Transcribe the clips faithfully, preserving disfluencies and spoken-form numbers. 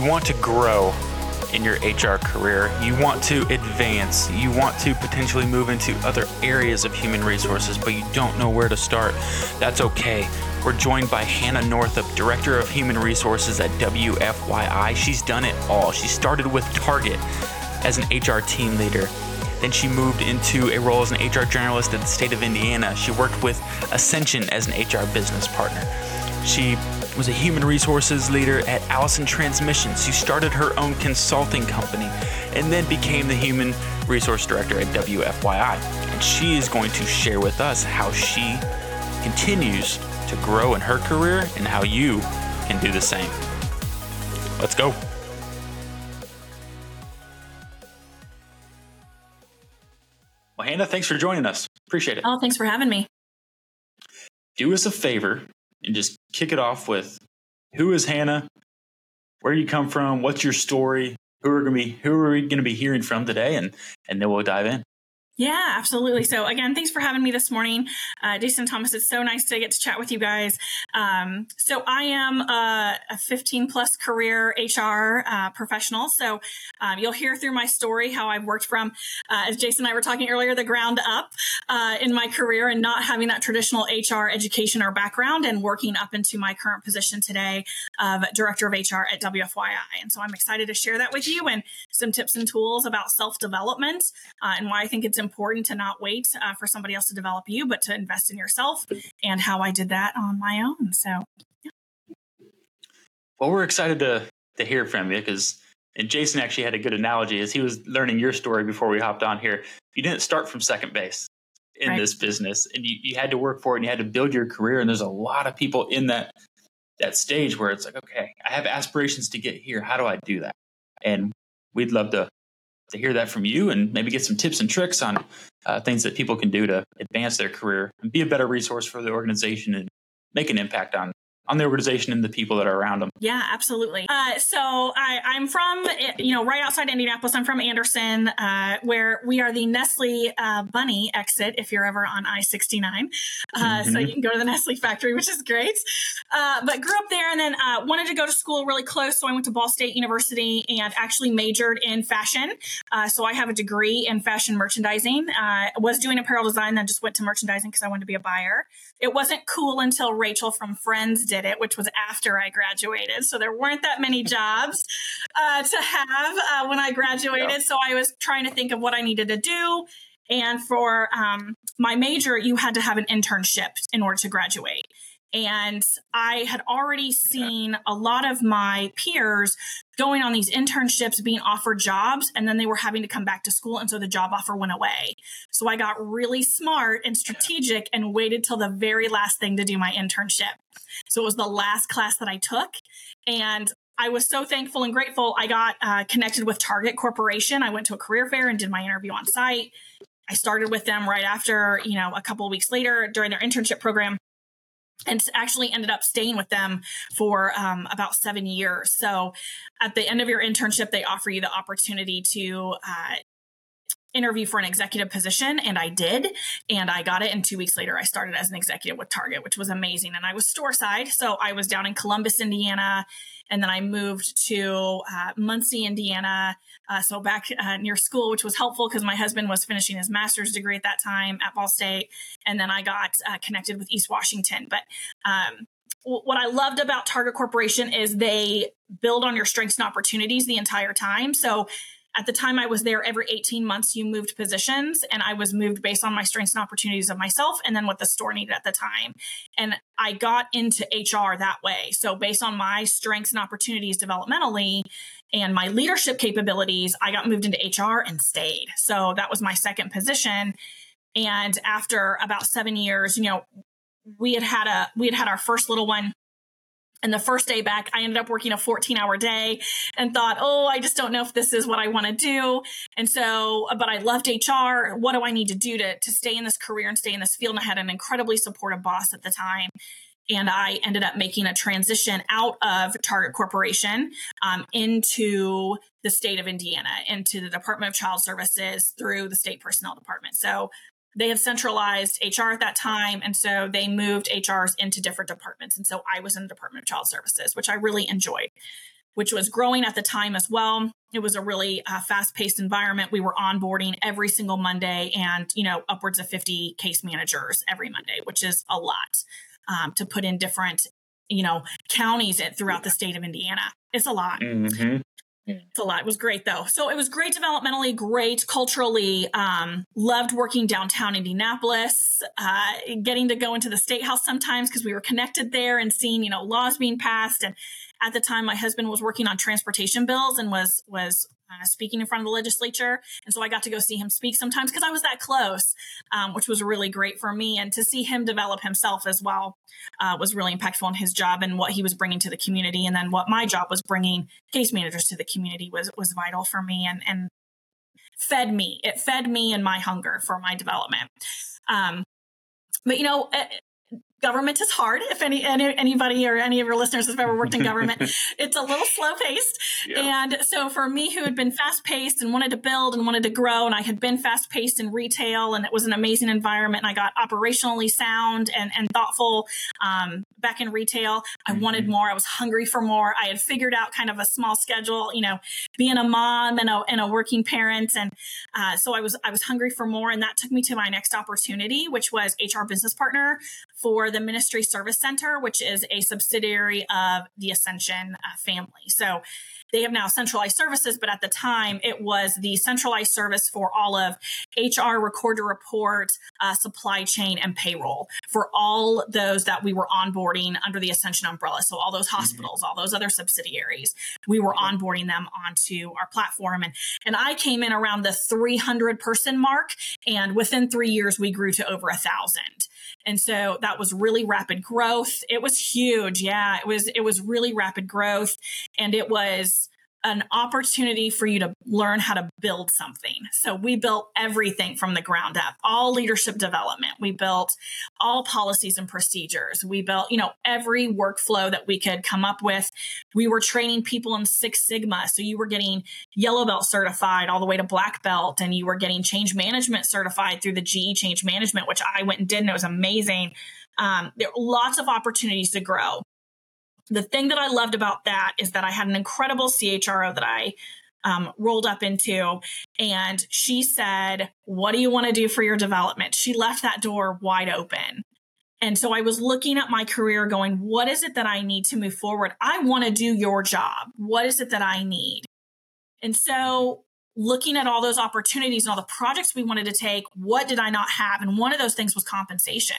you want to grow in your H R career, you want to advance, you want to potentially move into other areas of human resources, but you don't know where to start, that's okay. We're joined by Hannah Northup, Director of Human Resources at W F Y I. She's done it all. She started with Target as an H R team leader. Then she moved into a role as an H R generalist at the state of Indiana. She worked with Ascension as an H R business partner. She was a human resources leader at Allison Transmissions. She started her own consulting company and then became the human resource director at W F Y I. And she is going to share with us how she continues to grow in her career and how you can do the same. Let's go. Well, Hannah, thanks for joining us. Appreciate it. Oh, thanks for having me. Do us a favor and just kick it off with, who is Hannah? Where do you come from? What's your story? Who are going to be, who are we going to be hearing from today? And, and then we'll dive in. Yeah, absolutely. So again, thanks for having me this morning. Uh, Jason Thomas, it's so nice to get to chat with you guys. Um, so I am a, a fifteen plus career H R uh, professional. So um, you'll hear through my story how I've worked from, uh, as Jason and I were talking earlier, the ground up uh, in my career and not having that traditional H R education or background and working up into my current position today of Director of H R at W F Y I. And so I'm excited to share that with you and some tips and tools about self-development uh, and why I think it's important. important to not wait uh, for somebody else to develop you, but to invest in yourself, and how I did that on my own. So, yeah. Well, we're excited to to hear from you because, and Jason actually had a good analogy as he was learning your story before we hopped on here. You didn't start from second base in right. this business, and you, you had to work for it and you had to build your career. And there's a lot of people in that that stage where it's like, okay, I have aspirations to get here. How do I do that? And we'd love to to hear that from you and maybe get some tips and tricks on uh, things that people can do to advance their career and be a better resource for the organization and make an impact on on the organization and the people that are around them. Yeah, absolutely. Uh, so I, I'm from, you know, right outside Indianapolis. I'm from Anderson, uh, where we are the Nestle uh, Bunny exit, if you're ever on I sixty-nine. Uh, mm-hmm. So you can go to the Nestle factory, which is great. Uh, but grew up there and then uh, wanted to go to school really close. So I went to Ball State University and actually majored in fashion. Uh, so I have a degree in fashion merchandising. I uh, was doing apparel design, then just went to merchandising because I wanted to be a buyer. It wasn't cool until Rachel from Friends did it, which was after I graduated. So there weren't that many jobs uh, to have uh, when I graduated. Yeah. So I was trying to think of what I needed to do. And for um, my major, you had to have an internship in order to graduate. And I had already seen a lot of my peers going on these internships, being offered jobs, and then they were having to come back to school. And so the job offer went away. So I got really smart and strategic and waited till the very last thing to do my internship. So it was the last class that I took. And I was so thankful and grateful. I got uh, connected with Target Corporation. I went to a career fair and did my interview on site. I started with them right after, you know, a couple of weeks later during their internship program. And actually ended up staying with them for um, about seven years. So at the end of your internship, they offer you the opportunity to uh, interview for an executive position. And I did. And I got it. And two weeks later, I started as an executive with Target, which was amazing. And I was store side. So I was down in Columbus, Indiana. And then I moved to uh, Muncie, Indiana. Uh, so back uh, near school, which was helpful because my husband was finishing his master's degree at that time at Ball State. And then I got uh, connected with East Washington. But um, w- what I loved about Target Corporation is they build on your strengths and opportunities the entire time. So at the time I was there, every eighteen months, you moved positions, and I was moved based on my strengths and opportunities of myself and then what the store needed at the time. And I got into H R that way. So based on my strengths and opportunities developmentally and my leadership capabilities, I got moved into H R and stayed. So that was my second position. And after about seven years, you know, we had had a, we had had our first little one. And the first day back, I ended up working a fourteen hour day and thought, oh, I just don't know if this is what I want to do. And so, but I loved H R. What do I need to do to, to stay in this career and stay in this field? And I had an incredibly supportive boss at the time. And I ended up making a transition out of Target Corporation um, into the state of Indiana, into the Department of Child Services through the state personnel department. So they had centralized H R at that time. And so they moved H Rs into different departments. And so I was in the Department of Child Services, which I really enjoyed. which was growing at the time as well. It was a really uh, fast-paced environment. We were onboarding every single Monday and, you know, upwards of fifty case managers every Monday, which is a lot um, to put in different, you know, counties throughout the state of Indiana. It's a lot. Mm-hmm. It's a lot. It was great, though. So it was great developmentally, great culturally. Um, loved working downtown Indianapolis, uh, getting to go into the State House sometimes because we were connected there and seeing, you know, laws being passed. And at the time, my husband was working on transportation bills and was was uh, speaking in front of the legislature. And so I got to go see him speak sometimes because I was that close, um, which was really great for me. And to see him develop himself as well uh, was really impactful in his job and what he was bringing to the community. And then what my job was bringing case managers to the community was was vital for me and, and fed me. It fed me and my hunger for my development. Um, but, you know, it, government is hard. If any, any anybody or any of your listeners have ever worked in government, it's a little slow paced. Yeah. And so for me, who had been fast paced and wanted to build and wanted to grow, and I had been fast paced in retail, and it was an amazing environment. And I got operationally sound and, and thoughtful um, back in retail. I mm-hmm. wanted more. I was hungry for more. I had figured out kind of a small schedule, you know, being a mom and a, and a working parent. And uh, so I was I was hungry for more. And that took me to my next opportunity, which was H R business partner for the Ministry Service Center, which is a subsidiary of the Ascension uh, family. So they have now centralized services, but at the time it was the centralized service for all of H R, record to report, uh, supply chain, and payroll for all those that we were onboarding under the Ascension umbrella. So all those hospitals, mm-hmm. all those other subsidiaries, we were mm-hmm. onboarding them onto our platform. And, and I came in around the three hundred person mark. And within three years, we grew to over a thousand. And so that was really rapid growth. It was huge. Yeah, it was it was really rapid growth. And it was an opportunity for you to learn how to build something. So we built everything from the ground up, all leadership development. We built all policies and procedures. We built, you know, every workflow that we could come up with. We were training people in Six Sigma. So you were getting yellow belt certified all the way to black belt, and you were getting change management certified through the G E change management, which I went and did, and it was amazing. Um, there were lots of opportunities to grow. The thing that I loved about that is that I had an incredible C H R O that I um, rolled up into, and she said, "What do you want to do for your development?" She left that door wide open. And so I was looking at my career going, what is it that I need to move forward? I want to do your job. What is it that I need? And so looking at all those opportunities and all the projects we wanted to take, what did I not have? And one of those things was compensation.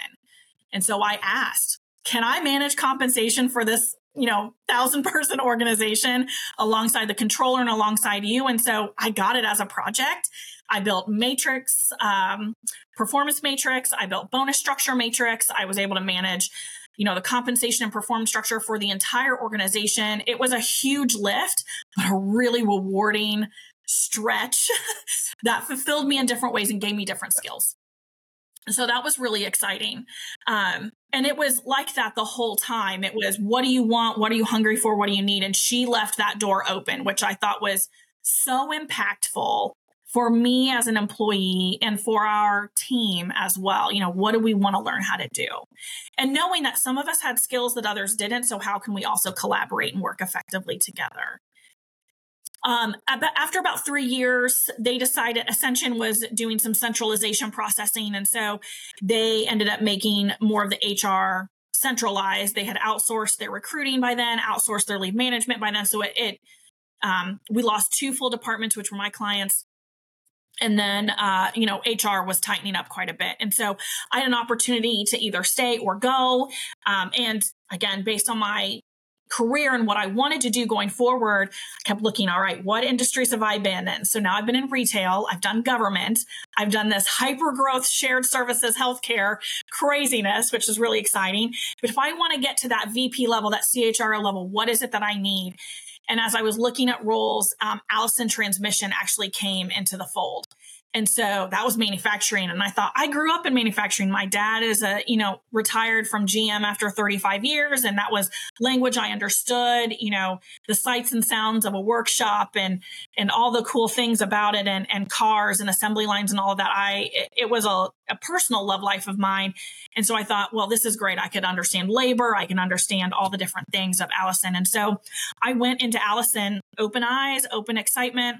And so I asked, can I manage compensation for this, you know, thousand person organization alongside the controller and alongside you? And so I got it as a project. I built matrix, um, performance matrix. I built bonus structure matrix. I was able to manage, you know, the compensation and performance structure for the entire organization. It was a huge lift, but a really rewarding stretch that fulfilled me in different ways and gave me different skills. So that was really exciting. Um, and it was like that the whole time. It was, what do you want? What are you hungry for? What do you need? And she left that door open, which I thought was so impactful for me as an employee and for our team as well. You know, what do we want to learn how to do? And knowing that some of us had skills that others didn't. So how can we also collaborate and work effectively together? Um, after about three years, they decided Ascension was doing some centralization processing. And so they ended up making more of the H R centralized. They had outsourced their recruiting by then, outsourced their leave management by then. So it, it um, we lost two full departments, which were my clients. And then, uh, you know, H R was tightening up quite a bit. And so I had an opportunity to either stay or go. Um, and again, based on my career and what I wanted to do going forward, I kept looking, all right, what industries have I been in? So now I've been in retail, I've done government, I've done this hyper growth, shared services, healthcare craziness, which is really exciting. But if I want to get to that V P level, that C H R O level, what is it that I need? And as I was looking at roles, um, Allison Transmission actually came into the fold. And so that was manufacturing. And I thought, I grew up in manufacturing. My dad is a, you know, retired from G M after thirty-five years. And that was language I understood, you know, the sights and sounds of a workshop and, and all the cool things about it and, and cars and assembly lines and all of that. I, it was a, a personal love life of mine. And so I thought, well, this is great. I could understand labor. I can understand all the different things of Allison. And so I went into Allison, open eyes, open excitement.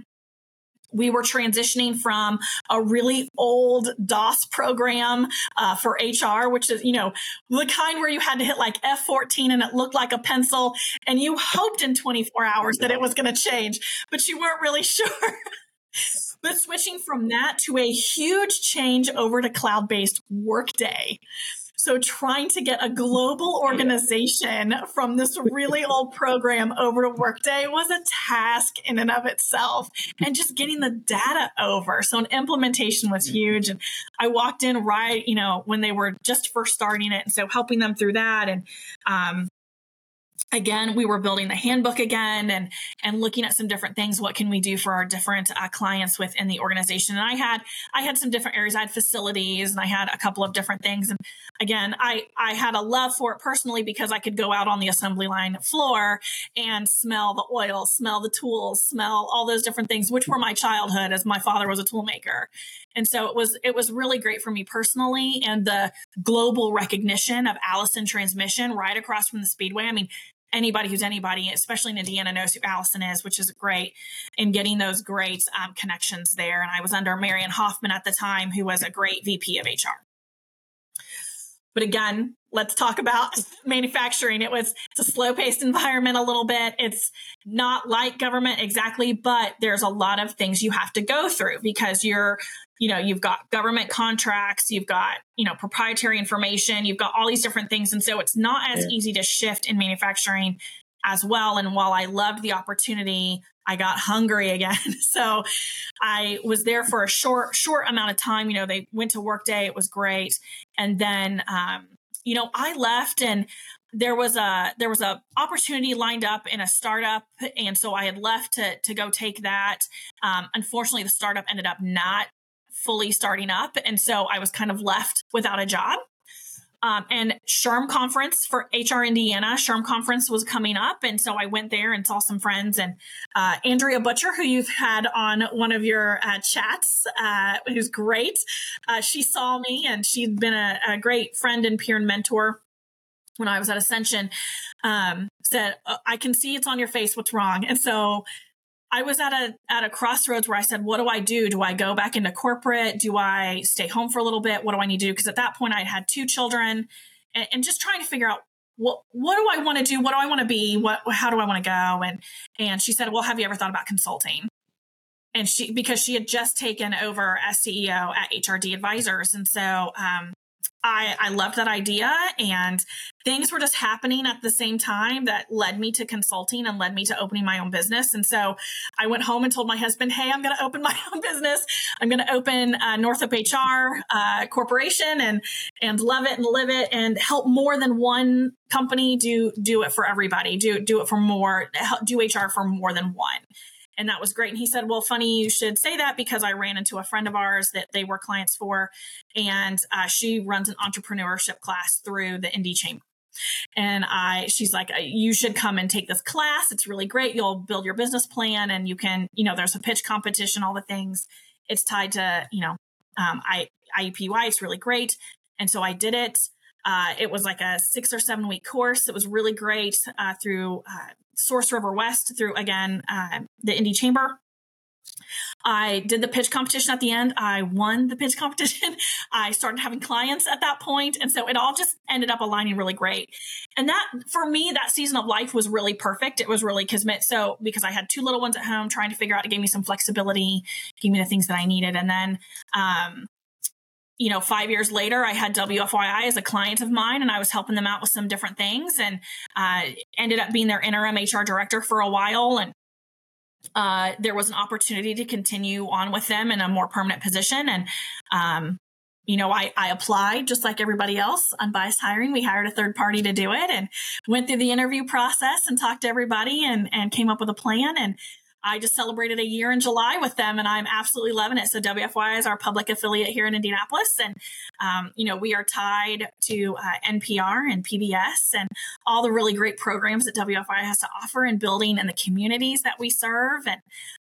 We were transitioning from a really old DOS program uh, for H R, which is, you know, the kind where you had to hit like F fourteen and it looked like a pencil and you hoped in twenty-four hours that it was going to change, but you weren't really sure. But switching from that to a huge change over to cloud-based Workday. So trying to get a global organization from this really old program over to Workday was a task in and of itself, and just getting the data over. So an implementation was huge. And I walked in right, you know, when they were just first starting it. And so helping them through that. And, um, Again, we were building the handbook again and and looking at some different things. What can we do for our different uh, clients within the organization? And I had I had some different areas. I had facilities and I had a couple of different things. And again, I, I had a love for it personally because I could go out on the assembly line floor and smell the oil, smell the tools, smell all those different things, which were my childhood as my father was a tool maker. And so it was it was really great for me personally, and the global recognition of Allison Transmission right across from the Speedway. I mean, anybody who's anybody, especially in Indiana, knows who Allison is, which is great, in getting those great um, connections there. And I was under Marian Hoffman at the time, who was a great V P of H R. But again, let's talk about manufacturing. It was it's a slow-paced environment a little bit. It's not like government exactly, but there's a lot of things you have to go through because you're, you know, you've got government contracts, you've got, you know, proprietary information, you've got all these different things. And so it's not as yeah. easy to shift in manufacturing as well. And while I loved the opportunity, I got hungry again. So I was there for a short, short amount of time. You know, they went to Workday. It was great. And then, um, you know, I left and there was a, there was a opportunity lined up in a startup. And so I had left to, to go take that. Um, unfortunately, the startup ended up not fully starting up. And so I was kind of left without a job. Um, and S H R M conference for H R Indiana, S H R M conference was coming up. And so I went there and saw some friends, and uh, Andrea Butcher, who you've had on one of your uh, chats, uh, who's great. Uh, she saw me, and she'd been a, a great friend and peer and mentor when I was at Ascension, um, said, I can see it's on your face. What's wrong? And so I was at a at a crossroads where I said, what do I do? Do I go back into corporate? Do I stay home for a little bit? What do I need to do? Because at that point, I had two children and, and just trying to figure out, what what do I want to do? What do I want to be? What How do I want to go? And and she said, well, have you ever thought about consulting? And she, because she had just taken over as C E O at H R D Advisors. And so um, I, I loved that idea, and things were just happening at the same time that led me to consulting and led me to opening my own business. And so I went home and told my husband, hey, I'm going to open my own business. I'm going to open uh, Northup H R uh, Corporation and and love it and live it and help more than one company do do it for everybody, do, do it for more, do H R for more than one. And that was great. And he said, well, funny you should say that, because I ran into a friend of ours that they were clients for, and uh, she runs an entrepreneurship class through the Indy Chamber. And I, she's like, you should come and take this class. It's really great. You'll build your business plan, and you can, you know, there's a pitch competition, all the things. It's tied to, you know, um, I, I U P U I. It's really great. And so I did it. Uh, it was like a six or seven week course. It was really great uh, through, uh, Source River West through, again, uh, the Indy Chamber. I did the pitch competition at the end. I won the pitch competition. I started having clients at that point. And so it all just ended up aligning really great. And that, for me, that season of life was really perfect. It was really kismet. So because I had two little ones at home trying to figure out, it gave me some flexibility, gave me the things that I needed. And then, um, you know, five years later, I had W F Y I as a client of mine, and I was helping them out with some different things, and uh, ended up being their interim H R director for a while. And uh, there was an opportunity to continue on with them in a more permanent position. And, um, you know, I, I applied just like everybody else, unbiased hiring. We hired a third party to do it, and went through the interview process and talked to everybody, and, and came up with a plan. And I just celebrated a year in July with them, and I'm absolutely loving it. So W F Y I is our public affiliate here in Indianapolis. And, um, you know, we are tied to uh, N P R and P B S and all the really great programs that W F Y I has to offer in building and the communities that we serve, and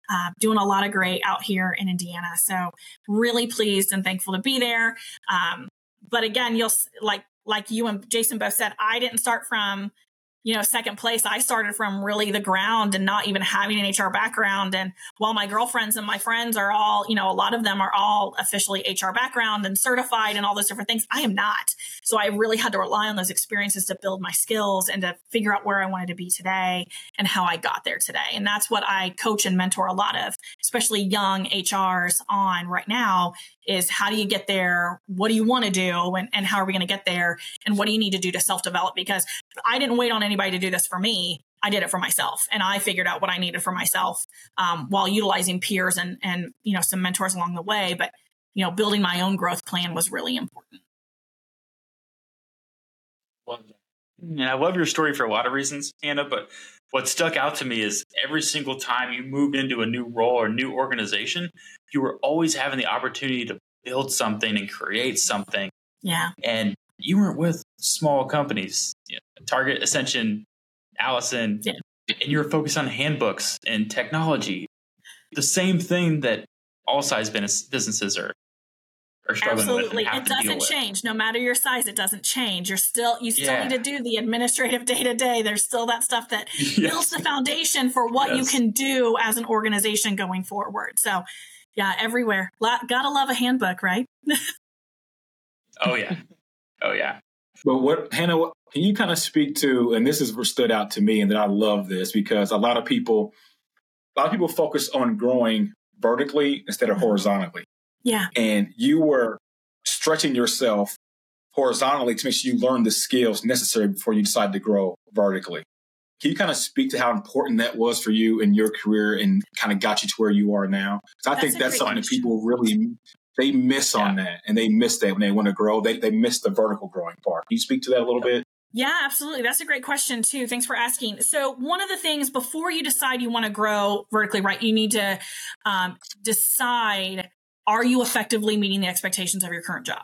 uh, doing a lot of great out here in Indiana. So really pleased and thankful to be there. Um, but again, you'll like, like you and Jason both said, I didn't start from, you know, second place. I started from really the ground and not even having an H R background. And while my girlfriends and my friends are all, you know, a lot of them are all officially H R background and certified and all those different things, I am not. So I really had to rely on those experiences to build my skills and to figure out where I wanted to be today and how I got there today. And that's what I coach and mentor a lot of, especially young H Rs on right now, is how do you get there? What do you want to do? And, and how are we going to get there? And what do you need to do to self-develop? Because I didn't wait on anybody to do this for me. I did it for myself, and I figured out what I needed for myself, um, while utilizing peers and, and, you know, some mentors along the way. But, you know, building my own growth plan was really important. Well, and I love your story for a lot of reasons, Hannah, but what stuck out to me is every single time you moved into a new role or new organization, you were always having the opportunity to build something and create something. Yeah. And you weren't with small companies, you know, Target, Ascension, Allison, yeah. And you were focused on handbooks and technology. The same thing that all size businesses are. Absolutely. It doesn't change. No matter your size, it doesn't change. You're still, you still yeah. need to do the administrative day to day. There's still that stuff that yes. builds the foundation for what yes. you can do as an organization going forward. So yeah, everywhere. Gotta love a handbook, right? Oh yeah. Oh yeah. But what, Hannah, what, can you kind of speak to, and this is what stood out to me, and that I love this because a lot of people, a lot of people focus on growing vertically instead of horizontally. Yeah. And you were stretching yourself horizontally to make sure you learn the skills necessary before you decide to grow vertically. Can you kind of speak to how important that was for you in your career and kind of got you to where you are now? Because I think that's something that people really, they miss on that, and they miss that when they want to grow. They they miss the vertical growing part. Can you speak to that a little bit? Yeah, absolutely. That's a great question too. Thanks for asking. So one of the things before you decide you want to grow vertically, right, you need to um, decide, are you effectively meeting the expectations of your current job?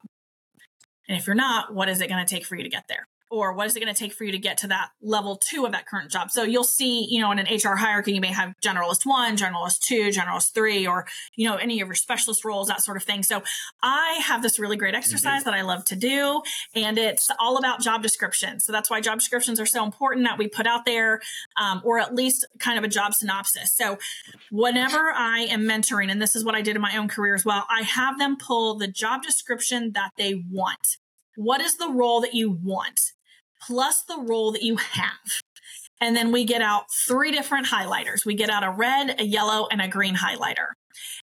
And if you're not, what is it going to take for you to get there? Or what is it going to take for you to get to that level two of that current job? So you'll see, you know, in an H R hierarchy, you may have generalist one, generalist two, generalist three, or, you know, any of your specialist roles, that sort of thing. So I have this really great exercise mm-hmm. that I love to do, and it's all about job descriptions. So that's why job descriptions are so important that we put out there, um, or at least kind of a job synopsis. So whenever I am mentoring, and this is what I did in my own career as well, I have them pull the job description that they want. What is the role that you want, plus the role that you have? And then we get out three different highlighters. We get out a red, a yellow, and a green highlighter.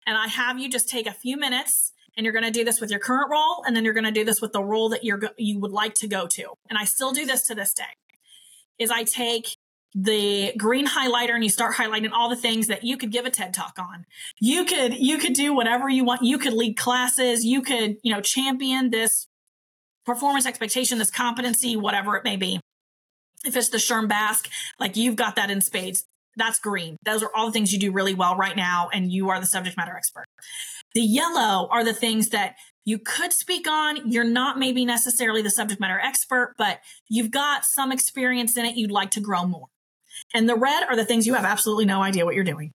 And I have you just take a few minutes, and you're going to do this with your current role, and then you're going to do this with the role that you're you would like to go to. And I still do this to this day, is I take the green highlighter and you start highlighting all the things that you could give a TED talk on. You could, you could do whatever you want. You could lead classes. You could, you know, champion this performance expectation, this competency, whatever it may be. If it's the S H R M Basque, like you've got that in spades, that's green. Those are all the things you do really well right now, and you are the subject matter expert. The yellow are the things that you could speak on. You're not maybe necessarily the subject matter expert, but you've got some experience in it. You'd like to grow more. And the red are the things you have absolutely no idea what you're doing.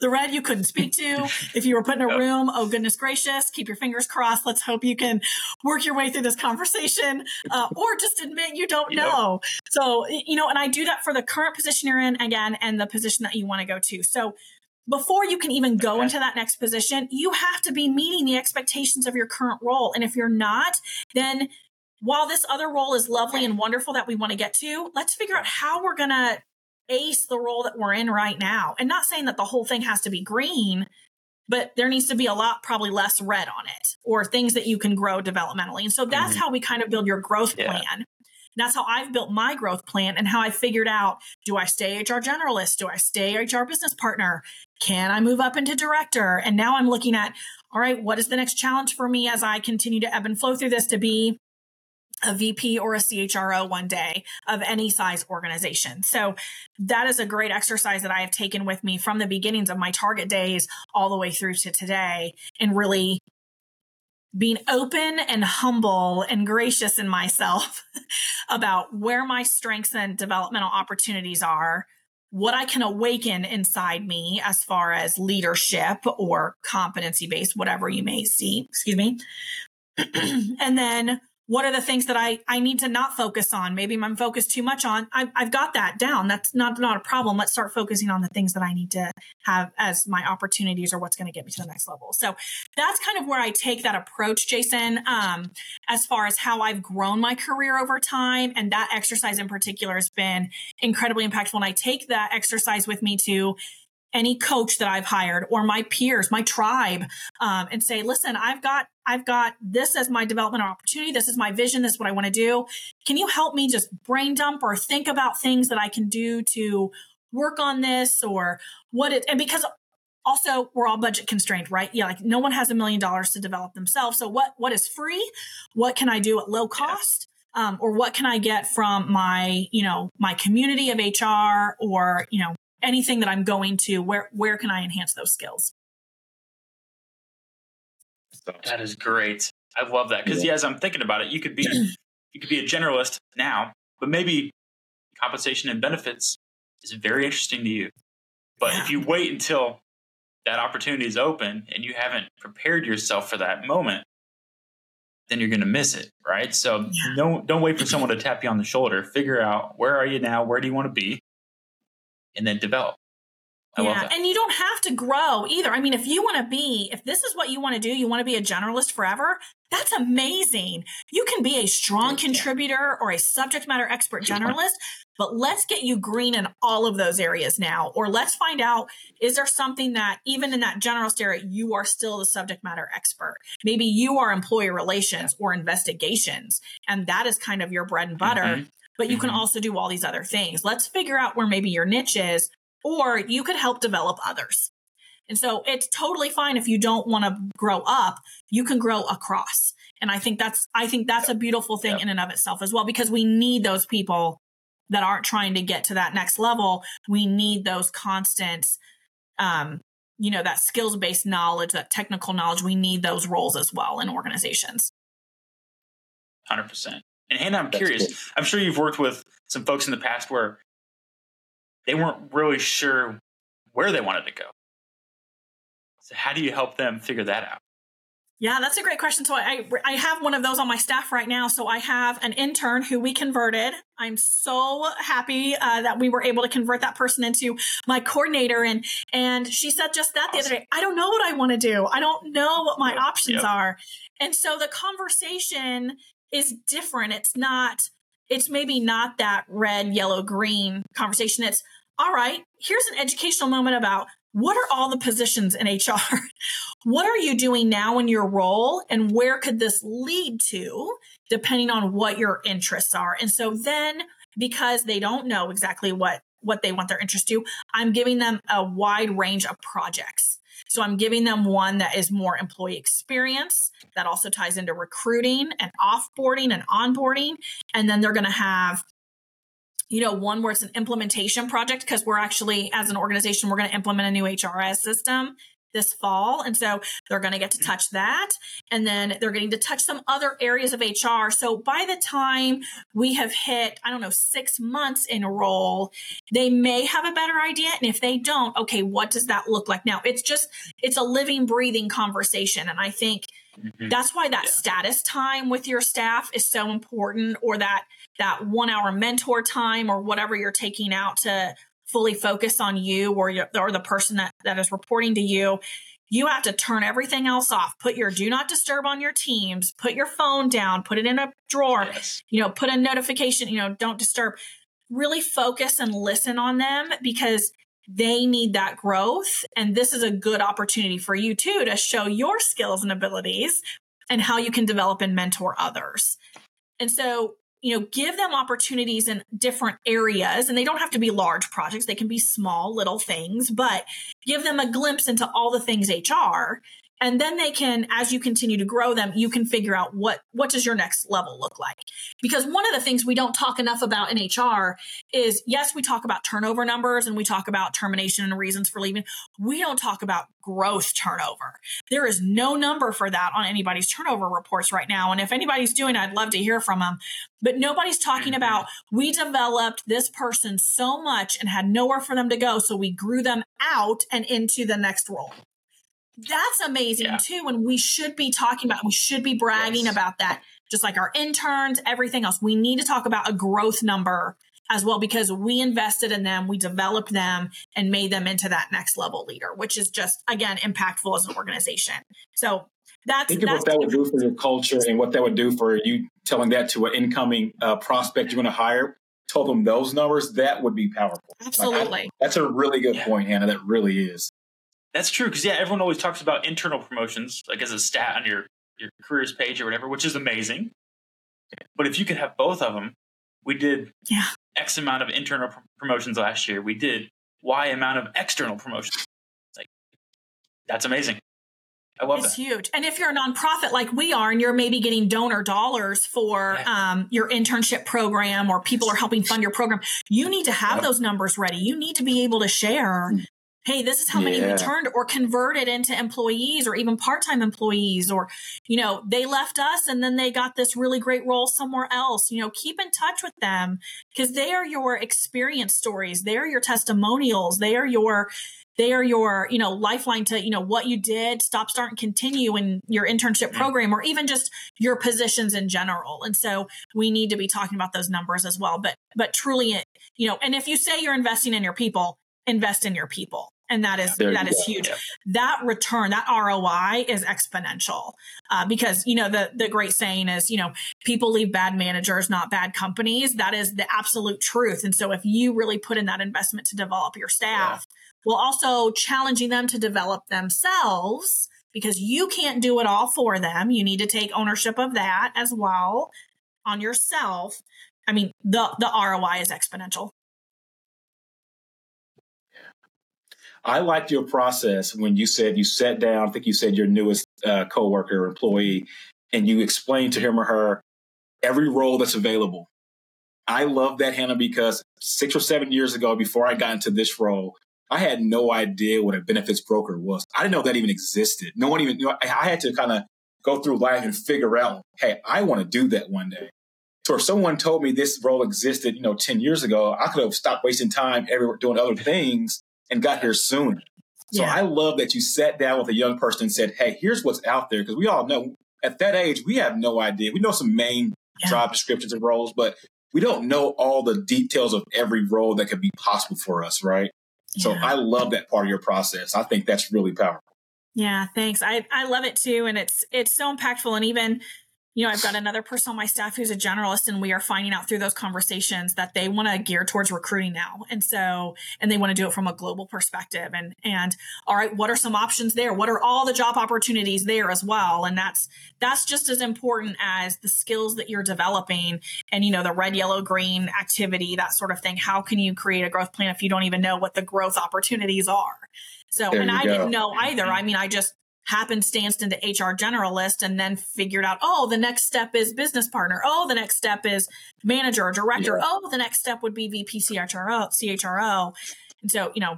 The red you couldn't speak to. If you were put in a room, oh, goodness gracious, keep your fingers crossed. Let's hope you can work your way through this conversation, uh, or just admit you don't know. Yep. So, you know, and I do that for the current position you're in, again, and the position that you want to go to. So before you can even go okay. into that next position, you have to be meeting the expectations of your current role. And if you're not, then while this other role is lovely and wonderful that we want to get to, let's figure out how we're going to ace the role that we're in right now. And not saying that the whole thing has to be green, but there needs to be a lot, probably less red on it, or things that you can grow developmentally. And so that's mm-hmm. how we kind of build your growth yeah. plan. And that's how I've built my growth plan, and how I figured out, do I stay H R generalist? Do I stay H R business partner? Can I move up into director? And now I'm looking at, all right, what is the next challenge for me as I continue to ebb and flow through this to be a V P or a C H R O one day of any size organization. So that is a great exercise that I have taken with me from the beginnings of my Target days all the way through to today, and really being open and humble and gracious in myself about where my strengths and developmental opportunities are, what I can awaken inside me as far as leadership or competency-based, whatever you may see, excuse me. And then what are the things that I, I need to not focus on? Maybe I'm focused too much on. I, I've got that down. That's not, not a problem. Let's start focusing on the things that I need to have as my opportunities or what's going to get me to the next level. So that's kind of where I take that approach, Jason, um, as far as how I've grown my career over time. And that exercise in particular has been incredibly impactful. And I take that exercise with me to any coach that I've hired or my peers, my tribe, um, and say, listen, I've got, I've got this as my developmental opportunity. This is my vision. This is what I want to do. Can you help me just brain dump or think about things that I can do to work on this or what it, and because also we're all budget constrained, right? Yeah. Like no one has a million dollars to develop themselves. So what, what is free? What can I do at low cost? Yeah. Um, or what can I get from my, you know, my community of H R or, you know, anything that I'm going to, where where can I enhance those skills? That is great. I love that. Because yeah. as I'm thinking about it, you could be you could be a generalist now, but maybe compensation and benefits is very interesting to you. But yeah. if you wait until that opportunity is open and you haven't prepared yourself for that moment, then you're going to miss it, right? So yeah. don't don't wait for someone to tap you on the shoulder. Figure out where are you now, where do you want to be, and then develop. I yeah. love that. And you don't have to grow either. I mean, if you want to be, if this is what you want to do, you want to be a generalist forever, that's amazing. You can be a strong yeah. contributor or a subject matter expert generalist, but let's get you green in all of those areas now, or let's find out, is there something that even in that generalist area, you are still the subject matter expert? Maybe you are employee relations yeah. or investigations, and that is kind of your bread and butter. Mm-hmm. But you can also do all these other things. Let's figure out where maybe your niche is, or you could help develop others. And so it's totally fine if you don't want to grow up, you can grow across. And I think that's, I think that's a beautiful thing yep. in and of itself as well, because we need those people that aren't trying to get to that next level. We need those constant, um, you know, that skills-based knowledge, that technical knowledge. We need those roles as well in organizations. one hundred percent. And Hannah, I'm curious, cool. I'm sure you've worked with some folks in the past where they weren't really sure where they wanted to go. So how do you help them figure that out? Yeah, that's a great question. So I, I have one of those on my staff right now. So I have an intern who we converted. I'm so happy uh, that we were able to convert that person into my coordinator. And, and she said just that awesome. The other day, I don't know what I want to do. I don't know what my yep. options yep. are. And so the conversation is different. It's not, it's maybe not that red, yellow, green conversation. It's, all right, here's an educational moment about what are all the positions in H R? What are you doing now in your role? And where could this lead to, depending on what your interests are? And so then, because they don't know exactly what, what they want their interest to, I'm giving them a wide range of projects. So I'm giving them one that is more employee experience that also ties into recruiting and offboarding and onboarding. And then they're going to have, you know, one where it's an implementation project, because we're actually, as an organization, we're going to implement a new H R S system this fall. And so they're going to get to touch that. And then they're getting to touch some other areas of H R. So by the time we have hit, I don't know, six months in a role, they may have a better idea. And if they don't, okay, what does that look like now? It's just, it's a living, breathing conversation. And I think mm-hmm. that's why that yeah. status time with your staff is so important, or that, that one hour mentor time or whatever you're taking out to fully focus on you or your, or the person that, that is reporting to you. You have to turn everything else off. Put your do not disturb on your Teams. Put your phone down. Put it in a drawer. Yes. You know, put a notification. You know, don't disturb. Really focus and listen on them, because they need that growth. And this is a good opportunity for you too to show your skills and abilities and how you can develop and mentor others. And so, you know, give them opportunities in different areas, and they don't have to be large projects. They can be small little things, but give them a glimpse into all the things H R And then they can, as you continue to grow them, you can figure out what, what does your next level look like? Because one of the things we don't talk enough about in H R is, yes, we talk about turnover numbers and we talk about termination and reasons for leaving. We don't talk about growth turnover. There is no number for that on anybody's turnover reports right now. And if anybody's doing it, I'd love to hear from them. But nobody's talking about, we developed this person so much and had nowhere for them to go, so we grew them out and into the next role. That's amazing, yeah. too, and we should be talking about, we should be bragging yes. about that, just like our interns, everything else. We need to talk about a growth number as well, because we invested in them, we developed them, and made them into that next level leader, which is just, again, impactful as an organization. So that's... Think of what that would do for your culture and what that would do for you telling that to an incoming uh, prospect you're going to hire. Tell them those numbers, that would be powerful. Absolutely. Like, I, that's a really good yeah. point, Hannah. That really is. That's true, because yeah, everyone always talks about internal promotions, like as a stat on your, your careers page or whatever, which is amazing. But if you could have both of them, we did yeah. X amount of internal pr- promotions last year. We did Y amount of external promotions. Like, that's amazing. I love it's that. It's huge. And if you're a nonprofit like we are, and you're maybe getting donor dollars for yeah. um, your internship program, or people are helping fund your program, you need to have those numbers ready. You need to be able to share. Hey, this is how many yeah. returned or converted into employees, or even part-time employees, or, you know, they left us and then they got this really great role somewhere else. You know, keep in touch with them, because they are your experience stories. They are your testimonials. They are your, they are your, you know, lifeline to, you know, what you did, stop, start, and continue in your internship yeah. program, or even just your positions in general. And so we need to be talking about those numbers as well. But, but truly, you know, and if you say you're investing in your people, invest in your people. And that is, yeah, that is go. huge. Yeah. That return, that R O I is exponential, uh, because, you know, the, the great saying is, you know, people leave bad managers, not bad companies. That is the absolute truth. And so if you really put in that investment to develop your staff, yeah. while also challenging them to develop themselves, because you can't do it all for them. You need to take ownership of that as well on yourself. I mean, the, the R O I is exponential. I liked your process when you said you sat down, I think you said your newest uh, coworker or employee, and you explained to him or her every role that's available. I love that, Hannah, because six or seven years ago, before I got into this role, I had no idea what a benefits broker was. I didn't know that even existed. No one even, you know, I had to kind of go through life and figure out, hey, I want to do that one day. So if someone told me this role existed, you know, ten years ago, I could have stopped wasting time everywhere doing other things and got here sooner. So yeah. I love that you sat down with a young person and said, hey, here's what's out there. Because we all know at that age, we have no idea. We know some main yeah. job descriptions and roles, but we don't know all the details of every role that could be possible for us, right? Yeah. So I love that part of your process. I think that's really powerful. Yeah, thanks. I, I love it too. And it's it's so impactful. And even, you know, I've got another person on my staff who's a generalist, and we are finding out through those conversations that they want to gear towards recruiting now. And so, and they want to do it from a global perspective, and, and all right, what are some options there? What are all the job opportunities there as well? And that's, that's just as important as the skills that you're developing and, you know, the red, yellow, green activity, that sort of thing. How can you create a growth plan if you don't even know what the growth opportunities are? So, and I didn't know either. I mean, I just happenstance into H R generalist and then figured out, oh, the next step is business partner. Oh, the next step is manager or director. Yeah. Oh, the next step would be V P C H R O. And so, you know,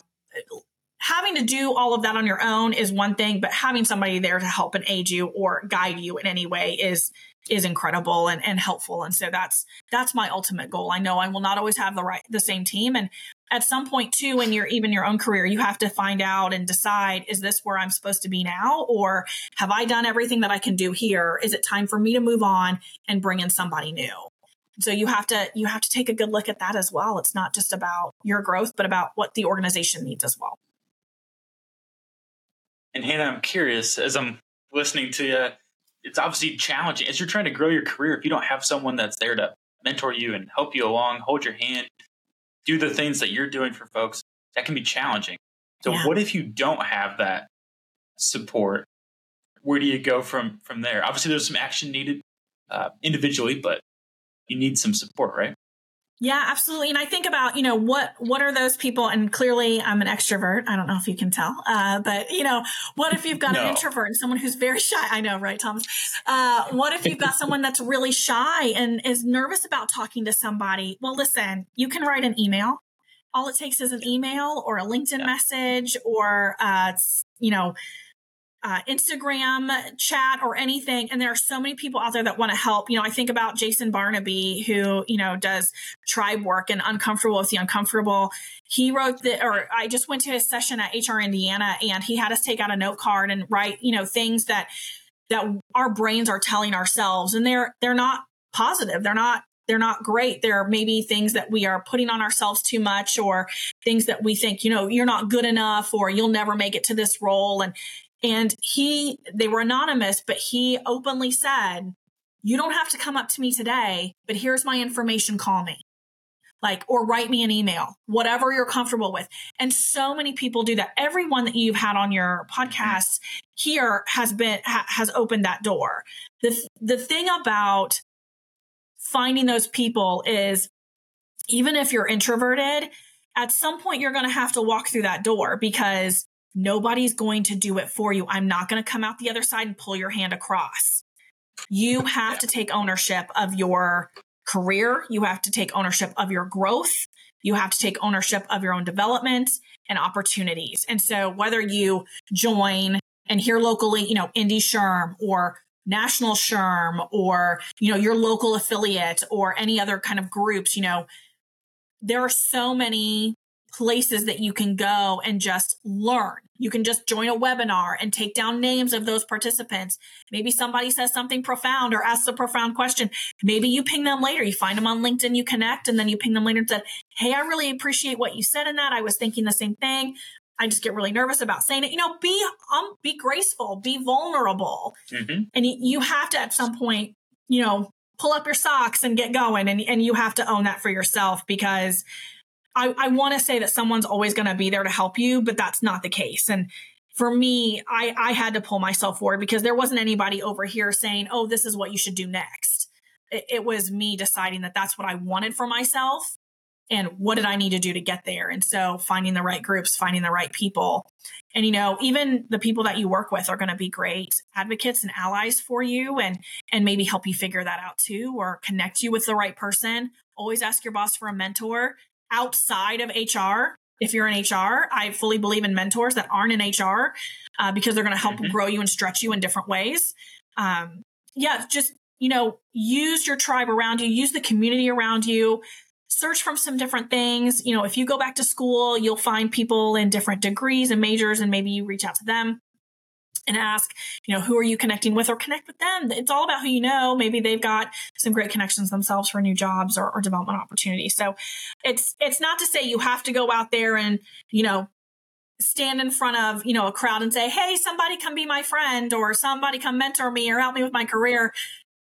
having to do all of that on your own is one thing, but having somebody there to help and aid you or guide you in any way is is incredible and, and helpful. And so that's that's my ultimate goal. I know I will not always have the right the same team. And at some point too, in your, even your own career, you have to find out and decide, is this where I'm supposed to be now? Or have I done everything that I can do here? Is it time for me to move on and bring in somebody new? So you have to, you have to take a good look at that as well. It's not just about your growth, but about what the organization needs as well. And Hannah, I'm curious, as I'm listening to you, it's obviously challenging as you're trying to grow your career. If you don't have someone that's there to mentor you and help you along, hold your hand, do the things that you're doing for folks, that can be challenging. So yeah. what if you don't have that support? Where do you go from, from there? Obviously, there's some action needed uh, individually, but you need some support, right? Yeah, absolutely. And I think about, you know, what, what are those people? And clearly I'm an extrovert. I don't know if you can tell, uh, but you know, what if you've got no. an introvert and someone who's very shy? I know, right, Thomas? Uh, what if you've got someone that's really shy and is nervous about talking to somebody? Well, listen, you can write an email. All it takes is an email or a LinkedIn yeah. message or, uh, you know, Uh, Instagram chat or anything. And there are so many people out there that want to help. You know, I think about Jason Barnaby, who, you know, does tribe work and Uncomfortable with the Uncomfortable. He wrote the, or I just went to his session at H R Indiana, and he had us take out a note card and write, you know, things that, that our brains are telling ourselves. And they're, they're not positive. They're not, they're not great. There are maybe things that we are putting on ourselves too much, or things that we think, you know, you're not good enough, or you'll never make it to this role. And, And he, they were anonymous, but he openly said, you don't have to come up to me today, but here's my information, call me. Like, or write me an email, whatever you're comfortable with. And so many people do that. Everyone that you've had on your podcast here has been, ha, has opened that door. The, the thing about finding those people is, even if you're introverted, at some point you're going to have to walk through that door, because nobody's going to do it for you. I'm not going to come out the other side and pull your hand across. You have yeah. to take ownership of your career. You have to take ownership of your growth. You have to take ownership of your own development and opportunities. And so whether you join, and here locally, you know, Indy S H R M or National S H R M, or, you know, your local affiliate or any other kind of groups, you know, there are so many places that you can go and just learn. You can just join a webinar and take down names of those participants. Maybe somebody says something profound or asks a profound question. Maybe you ping them later. You find them on LinkedIn, you connect, and then you ping them later and say, hey, I really appreciate what you said in that. I was thinking the same thing. I just get really nervous about saying it. You know, be, um, be graceful, be vulnerable. Mm-hmm. And you, you have to, at some point, you know, pull up your socks and get going. And, and you have to own that for yourself, because I, I want to say that someone's always going to be there to help you, but that's not the case. And for me, I, I had to pull myself forward, because there wasn't anybody over here saying, oh, this is what you should do next. It, it was me deciding that that's what I wanted for myself, and what did I need to do to get there. And so finding the right groups, finding the right people. And, you know, even the people that you work with are going to be great advocates and allies for you, and, and maybe help you figure that out too, or connect you with the right person. Always ask your boss for a mentor. Outside of H R, if you're in H R, I fully believe in mentors that aren't in H R, uh, because they're going to help mm-hmm. grow you and stretch you in different ways. Um, yeah, just, you know, use your tribe around you, use the community around you, search from some different things. You know, if you go back to school, you'll find people in different degrees and majors, and maybe you reach out to them and ask, you know, who are you connecting with, or connect with them. It's all about who you know. Maybe they've got some great connections themselves for new jobs or, or development opportunities. So it's, it's not to say you have to go out there and, you know, stand in front of, you know, a crowd and say, hey, somebody come be my friend, or somebody come mentor me, or help me with my career.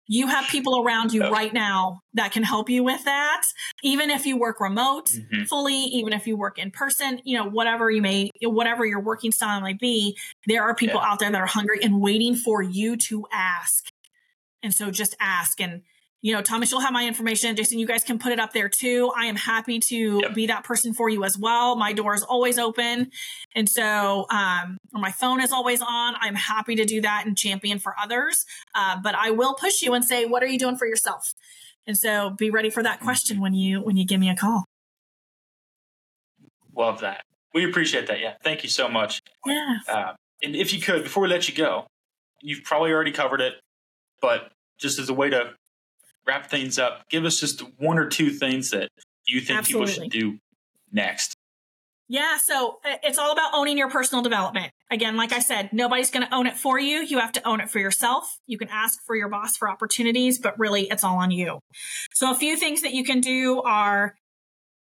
You have people around you right now that can help you with that. Even if you work remote mm-hmm. fully, even if you work in person, you know, whatever you may, whatever your working style might be, there are people yeah. out there that are hungry and waiting for you to ask. And so just ask. And, you know, Thomas, you'll have my information. Jason, you guys can put it up there too. I am happy to yep. be that person for you as well. My door is always open. And so, um, or my phone is always on. I'm happy to do that and champion for others. Uh, but I will push you and say, what are you doing for yourself? And so be ready for that question when you, when you give me a call. Love that. We appreciate that. Yeah. Thank you so much. Yeah. Uh, and if you could, before we let you go, you've probably already covered it, but just as a way to wrap things up, give us just one or two things that you think Absolutely. people should do next. Yeah. So it's all about owning your personal development. Again, like I said, nobody's going to own it for you. You have to own it for yourself. You can ask for your boss for opportunities, but really it's all on you. So a few things that you can do are,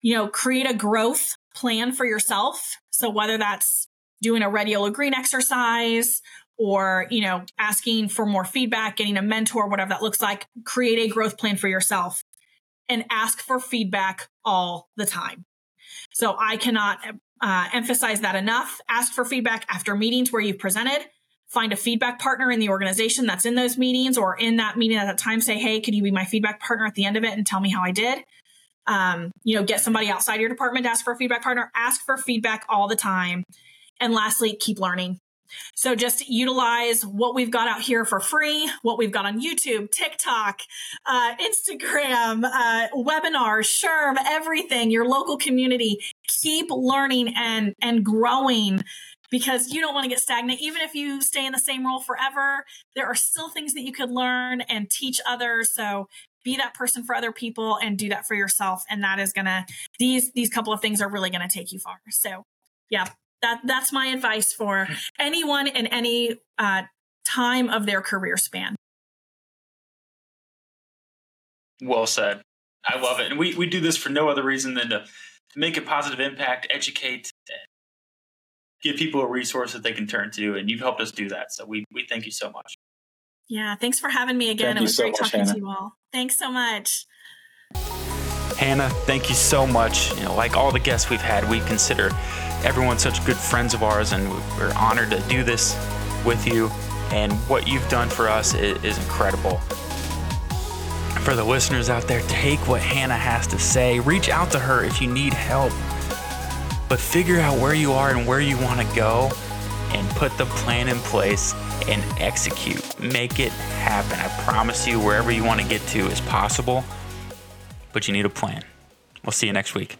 you know, create a growth plan for yourself. So whether that's doing a red, yellow, green exercise, or, you know, asking for more feedback, getting a mentor, whatever that looks like, create a growth plan for yourself and ask for feedback all the time. So I cannot uh, emphasize that enough. Ask for feedback after meetings where you've presented. Find a feedback partner in the organization that's in those meetings, or in that meeting at that time, say, hey, could you be my feedback partner at the end of it and tell me how I did? Um, you know, get somebody outside your department to ask for a feedback partner. Ask for feedback all the time. And lastly, keep learning. So just utilize what we've got out here for free, what we've got on YouTube, TikTok, uh, Instagram, uh, webinars, S H R M, everything, your local community. Keep learning and, and growing, because you don't want to get stagnant. Even if you stay in the same role forever, there are still things that you could learn and teach others. So be that person for other people and do that for yourself. And that is going to, these, these couple of things are really going to take you far. So yeah. That that's my advice for anyone in any uh, time of their career span. Well said. I love it. And we, we do this for no other reason than to, to make a positive impact, educate, give people a resource that they can turn to. And you've helped us do that. So we, we thank you so much. Yeah. Thanks for having me again. Thank it was so great much, talking Hannah. to you all. Thanks so much. Hannah, thank you so much. You know, like all the guests we've had, we consider everyone's such good friends of ours, and we're honored to do this with you. And what you've done for us is, is incredible. For the listeners out there, take what Hannah has to say. Reach out to her if you need help. But figure out where you are and where you want to go, and put the plan in place and execute. Make it happen. I promise you, wherever you want to get to is possible, but you need a plan. We'll see you next week.